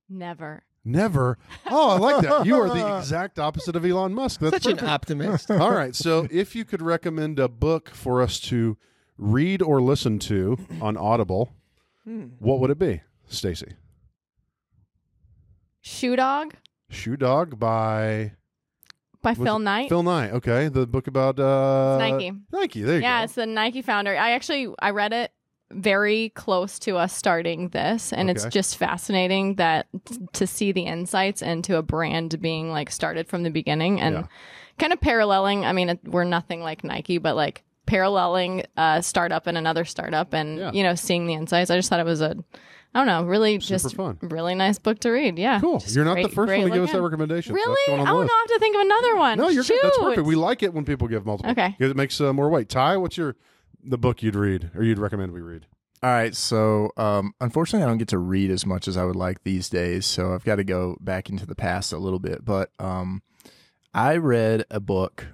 Never. Never? Oh, I like that. You are the exact opposite of Elon Musk. That's such an optimist. All right. So if you could recommend a book for us to read or listen to on Audible, what would it be? Stacey? Shoe Dog. Shoe Dog by Phil Knight. Phil Knight, okay. The book about Nike. Nike, there you go. Yeah, it's the Nike founder. I read it very close to us starting this, and it's just fascinating that to see the insights into a brand being started from the beginning and kind of paralleling. I mean, we're nothing like Nike, but paralleling startup and another startup and seeing the insights. I just thought it was really super just fun. Really nice book to read. Yeah. Cool. You're not the first one to give us that recommendation. Really? So I don't have to think of another one. No, you're good. That's perfect. We like it when people give multiple. Okay. Because it makes more weight. Ty, what's the book you'd read or you'd recommend we read? All right. So unfortunately, I don't get to read as much as I would like these days. So I've got to go back into the past a little bit. But I read a book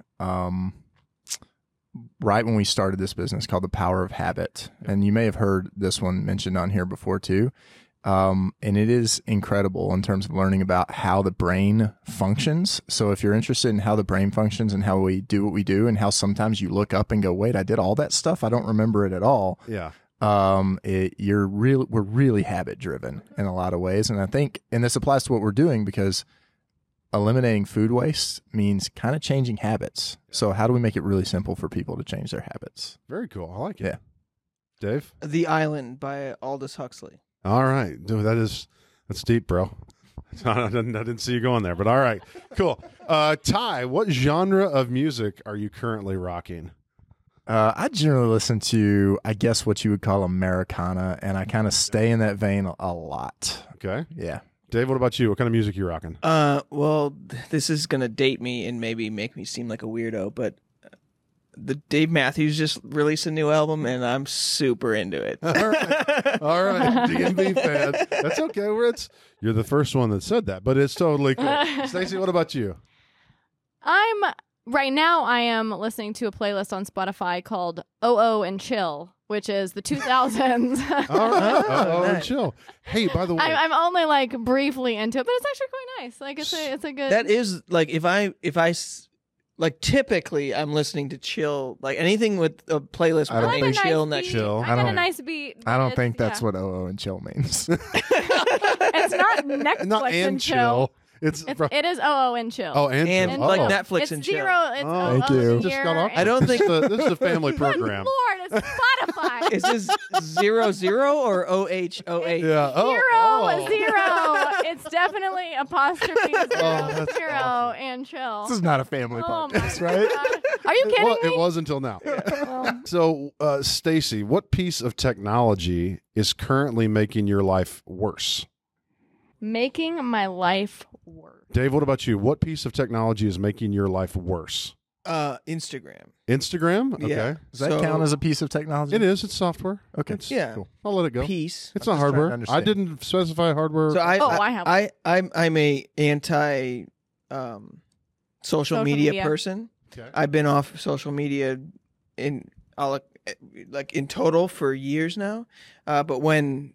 right when we started this business called The Power of Habit. And you may have heard this one mentioned on here before too. And it is incredible in terms of learning about how the brain functions. So if you're interested in how the brain functions and how we do what we do and how sometimes you look up and go, wait, I did all that stuff. I don't remember it at all. Yeah. We're really habit driven in a lot of ways. And I think, and this applies to what we're doing because eliminating food waste means kind of changing habits. So how do we make it really simple for people to change their habits? Very cool. I like it. Yeah. Dave? The Island by Aldous Huxley. All right. Dude, that's deep, bro. I didn't see you going there, but all right. Cool. Ty, what genre of music are you currently rocking? I generally listen to, I guess, what you would call Americana, and I kind of stay in that vein a lot. Okay. Yeah. Dave, what about you? What kind of music are you rocking? Well, this is going to date me and maybe make me seem like a weirdo, but the Dave Matthews just released a new album, and I'm super into it. All right. DMB fan. That's okay. You're the first one that said that, but it's totally cool. Stacey, what about you? Right now, I am listening to a playlist on Spotify called "Oh and Chill," which is the 2000s. All right, "Oh and Chill." Hey, by the way, I'm only briefly into it, but it's actually quite nice. It's a good. That is if I typically I'm listening to chill, anything with a playlist. I don't think chill, nice chill. I got a nice beat. I don't think that's what "Oh and Chill" means. It's not Netflix not and chill. It is "Oh and Chill." Oh, and like Netflix it's and zero, chill. It's zero. Thank you. Just got off. I don't think this is a family program. Good Lord, it's Spotify. Is this 00 or OH? Yeah. Oh, zero. It's definitely apostrophe zero and chill. This is not a family podcast, right? Are you kidding me? It was until now. Yeah. Well. So, Stacey, what piece of technology is currently making your life worse? Making my life worse. Dave, what about you? What piece of technology is making your life worse? Instagram. Instagram? Okay. Yeah. Does that count as a piece of technology? It is. It's software. Okay. It's cool. I'll let it go. Piece. It's not hardware. I didn't specify hardware. So I'm a anti social media person. Okay. I've been off social media in total for years now. But when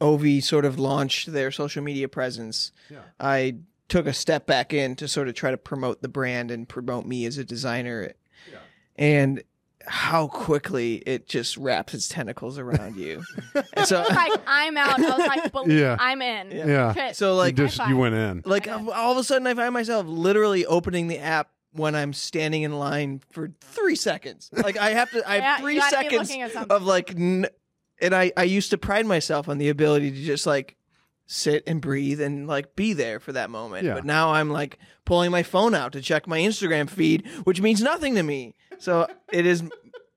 Ovie sort of launched their social media presence, I took a step back in to sort of try to promote the brand and promote me as a designer. Yeah. And how quickly it just wraps its tentacles around you. So I'm out. I was like, I'm in. Yeah. Okay. So you went in. All of a sudden I find myself literally opening the app when I'm standing in line for 3 seconds. I have 3 seconds of and I used to pride myself on the ability to just sit and breathe and be there for that moment. Yeah. But now I'm pulling my phone out to check my Instagram feed, which means nothing to me. So it is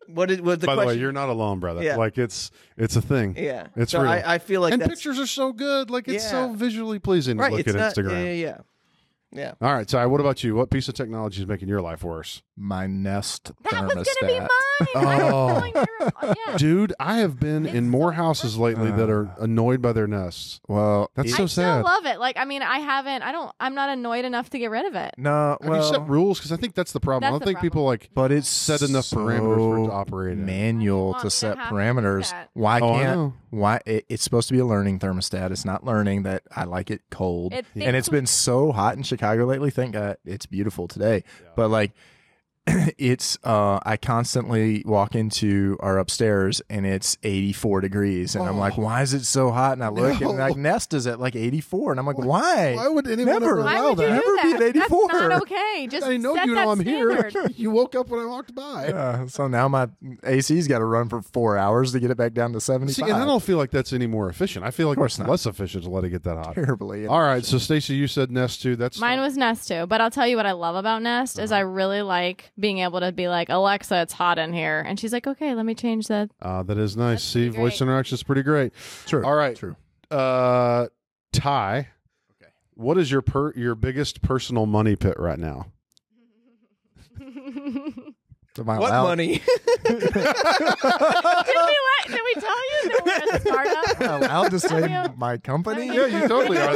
what the question. By the way, you're not alone, brother. Yeah. It's a thing. Yeah. It's real. I feel like pictures are so good. It's so visually pleasing to look at Instagram. Yeah. All right, Ty, what about you? What piece of technology is making your life worse? My Nest thermostat. That was going to be mine. Dude, I have been in more houses lately that are annoyed by their Nests. Well, that's so sad. I still love it. I'm not annoyed enough to get rid of it. No, have you set rules? Because I think that's the problem. But it's set enough parameters for it to operate in. Manual to set parameters. It's supposed to be a learning thermostat. It's not learning that I like it cold. And it's been so hot in Chicago lately. Thank God it's beautiful today. Yeah. But it's I constantly walk into our upstairs and it's 84 degrees and I'm like, why is it so hot? And I look and Nest is at 84 and I'm like, why? Why would anyone allow that? Never be at 84. That's not okay. Just I know you know I'm standard. Here. You woke up when I walked by. So now my AC's got to run for 4 hours to get it back down to 75. See, and I don't feel like that's any more efficient. I feel like it's less efficient to let it get that hot. Terribly. All right. So Stacey, you said Nest too. Mine was Nest too. But I'll tell you what I love about Nest is I really being able to be like, Alexa, it's hot in here. And she's like, okay, let me change that. That is nice. That's See, voice interaction is pretty great. True. All right. True. Ty, okay. What is your biggest personal money pit right now? What money? Did we tell you that we're a startup? I'm allowed to say my company? Yeah, you totally are.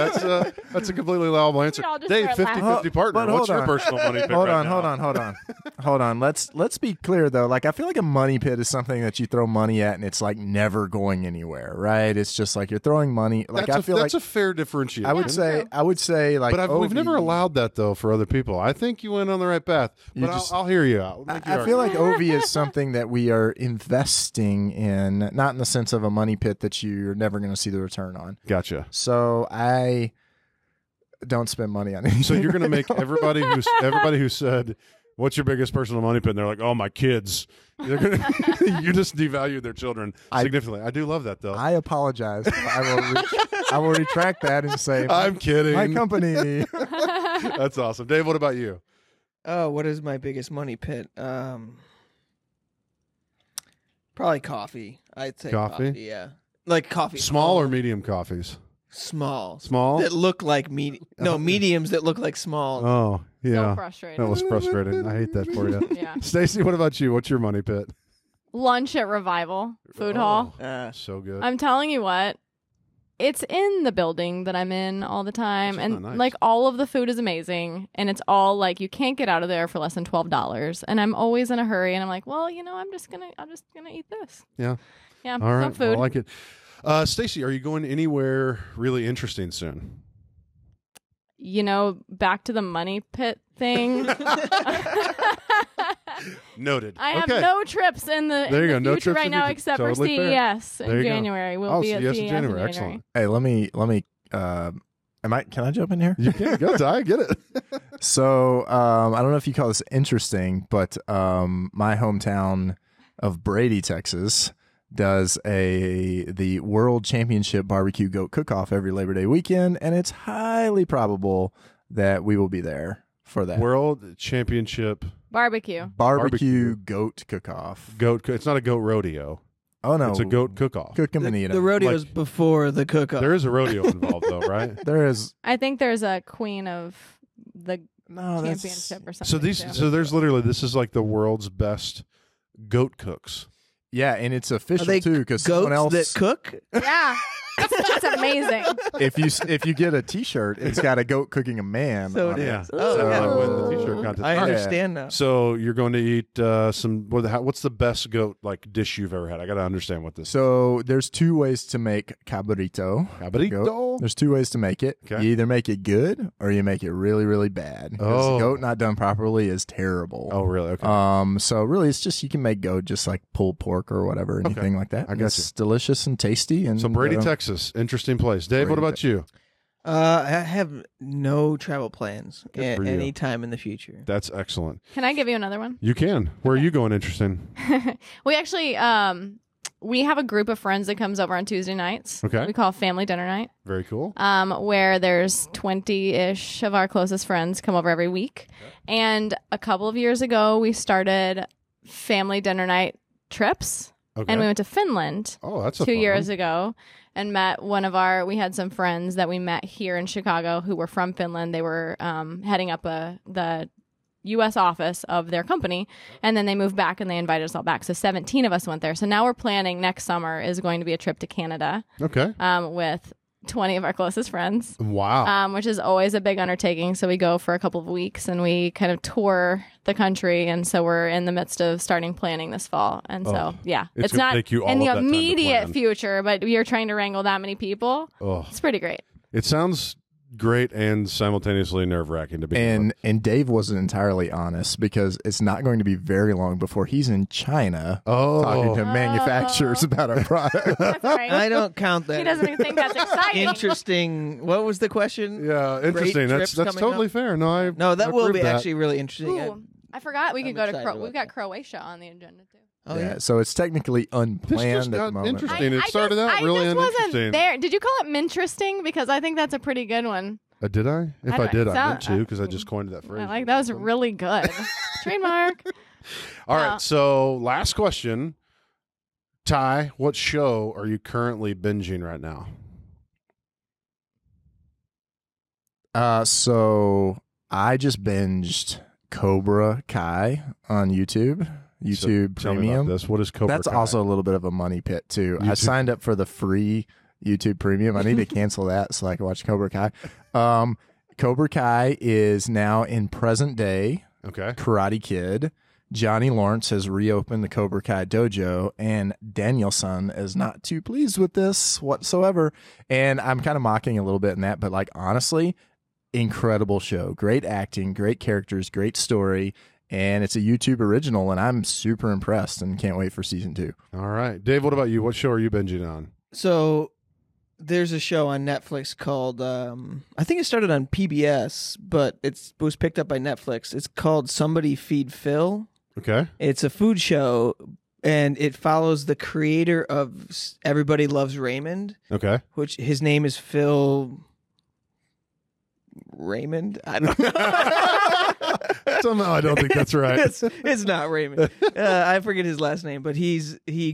That's a completely allowable answer. Dave, 50-50 partner. What's your personal money pit? Hold on. Let's be clear though. I feel like a money pit is something that you throw money at and it's never going anywhere, right? It's just you're throwing money. I feel that's a fair differentiation. I would say but we've never allowed that though for other people. I think you went on the right path. But I'll hear you out. I feel like Ovie is something that we are investing in. Not in the sense of a money pit that you're never going to see the return on. Gotcha. So I don't spend money on anything. So you're going to make everybody who said, "What's your biggest personal money pit?" And they're like, "Oh, my kids." You just devalued their children significantly. I do love that though. I apologize. I will retract that and say, "I'm kidding." My company. That's awesome, Dave. What about you? Oh, what is my biggest money pit? Probably coffee. I'd say coffee. Yeah, coffee. Small or medium coffees? Small. Small that look like medium. No, mediums that look like small. Oh, yeah. So frustrating. That was frustrating. I hate that for you. Yeah. Stacey, what about you? What's your money pit? Lunch at Revival Food Hall. So good. I'm telling you what. It's in the building that I'm in all the time, and nice. All of the food is amazing, and it's all you can't get out of there for less than $12. And I'm always in a hurry, and I'm like, well, I'm just gonna eat this. Yeah, yeah. All right, food. I like it. Stacey, are you going anywhere really interesting soon? Back to the money pit thing. Noted. I have no trips in the future right now except for CES in January. We'll be at CES in January. Excellent. Hey, let me. Can I jump in here? You can. Go, Ty. Get it. So I don't know if you call this interesting, but my hometown of Brady, Texas, does the World Championship Barbecue Goat Cook-Off every Labor Day weekend, and it's highly probable that we will be there for that. World Championship Barbecue Goat Cook-Off. It's not a goat rodeo. Oh, no. It's a goat cook-off. Cook them and eat them. The rodeo is before the cook-off. There is a rodeo involved, though, right? There is. I think there's a queen of the championship or something. So there's literally, this is like the world's best goat cooks. Yeah, and it's official too, because someone else that cook. Yeah, that's amazing. If you get a T-shirt, it's got a goat cooking a man. So it is. Oh, win the T-shirt contest. I understand now. So you're going to eat some. What's the best goat dish you've ever had? I got to understand what this is. So there's two ways to make cabrito. There's two ways to make it. Okay. You either make it good or you make it really, really bad. Oh, goat not done properly is terrible. Oh, really? Okay. So really, it's just you can make goat just like pulled pork or whatever, anything like that. I guess it's delicious and tasty. And so Brady, Texas, interesting place. Dave, what about you? I have no travel plans at any time in the future. That's excellent. Can I give you another one? You can. Where are you going? Interesting. We actually, we have a group of friends that comes over on Tuesday nights. Okay. We call family dinner night. Very cool. Where there's 20-ish of our closest friends come over every week. Okay. And a couple of years ago, we started family dinner night trips. Okay. And we went to Finland 2 years ago and met we had some friends that we met here in Chicago who were from Finland. They were heading up the U.S. office of their company, and then they moved back and they invited us all back. So 17 of us went there. So now we're planning next summer is going to be a trip to Canada. Okay. With 20 of our closest friends. Wow. Which is always a big undertaking. So we go for a couple of weeks and we kind of tour the country. And so we're in the midst of starting planning this fall. And so, yeah, it's not in the immediate future, but you're trying to wrangle that many people. Oh. It's pretty great. It sounds great and simultaneously nerve-wracking to be and Dave wasn't entirely honest, because it's not going to be very long before he's in China talking to manufacturers about our product. That's right. I don't count that. He doesn't even think that's exciting. Interesting. What was the question? Yeah, interesting. That's totally fair. No, that will be actually really interesting. Ooh, I forgot we could go to we've got Croatia on the agenda too. Oh, yeah. So it's technically unplanned at the moment. Interesting. It started out really uninteresting. Did you call it minteresting? Because I think that's a pretty good one. Did I? If I did, I meant to, because I just coined that phrase. That was really good. Trademark. All right. So last question. Ty, what show are you currently binging right now? So I just binged Cobra Kai on YouTube. YouTube Premium. What is Cobra Kai? That's also a little bit of a money pit too. YouTube. I signed up for the free YouTube Premium. I need to cancel that so I can watch Cobra Kai. Cobra Kai is now in present day. Okay. Karate Kid. Johnny Lawrence has reopened the Cobra Kai dojo, and Daniel-san is not too pleased with this whatsoever. And I'm kind of mocking a little bit in that, but honestly, incredible show. Great acting, great characters, great story. And it's a YouTube original, and I'm super impressed and can't wait for season 2. All right. Dave, what about you? What show are you binging on? So there's a show on Netflix called, I think it started on PBS, but it was picked up by Netflix. It's called Somebody Feed Phil. Okay. It's a food show, and it follows the creator of Everybody Loves Raymond. Okay. Which his name is Phil Raymond? I don't know. Somehow I don't think that's right. It's not Raymond. I forget his last name, but he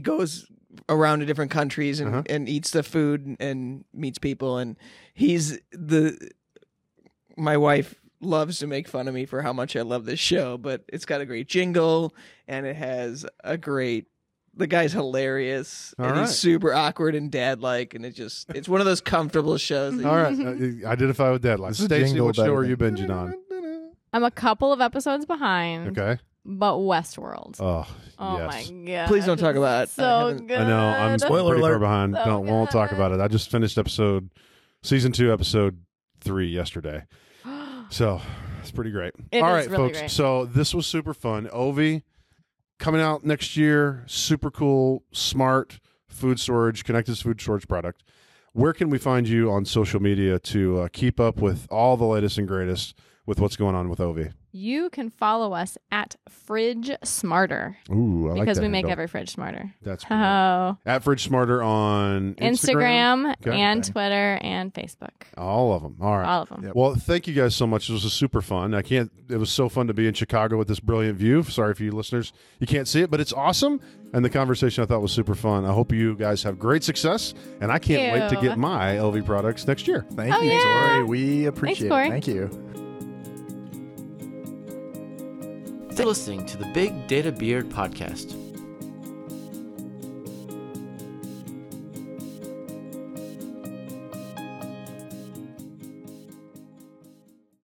goes around to different countries and eats the food and meets people. And my wife loves to make fun of me for how much I love this show, but it's got a great jingle and it has a great. The guy's hilarious, and he's super awkward and dad-like, and it's one of those comfortable shows. All right, identify with dad-like. Stacey, what show are you binging on? I'm a couple of episodes behind. Okay. But Westworld. Oh, yes. My God. Please don't talk about it. So good. I know. I'm spoiler alert. Far behind. So won't talk about it. I just finished season 2, episode 3 yesterday. So it's pretty great. All right, folks. Great. So this was super fun. Ovie coming out next year. Super cool, smart connected food storage product. Where can we find you on social media to keep up with all the latest and greatest with what's going on with Ovie? You can follow us at Fridge Smarter. Ooh, I like that. Because we make every fridge smarter. That's cool. Oh. At Fridge Smarter on Instagram okay. and Twitter and Facebook. All of them. All right. All of them. Yep. Well, thank you guys so much. This was super fun. It was so fun to be in Chicago with this brilliant view. Sorry for you listeners. You can't see it, but it's awesome. And the conversation I thought was super fun. I hope you guys have great success. And I can't wait to get my Ovie products next year. Thank you, yeah. Corey. We appreciate it. Thank you. You're listening to the Big Data Beard podcast.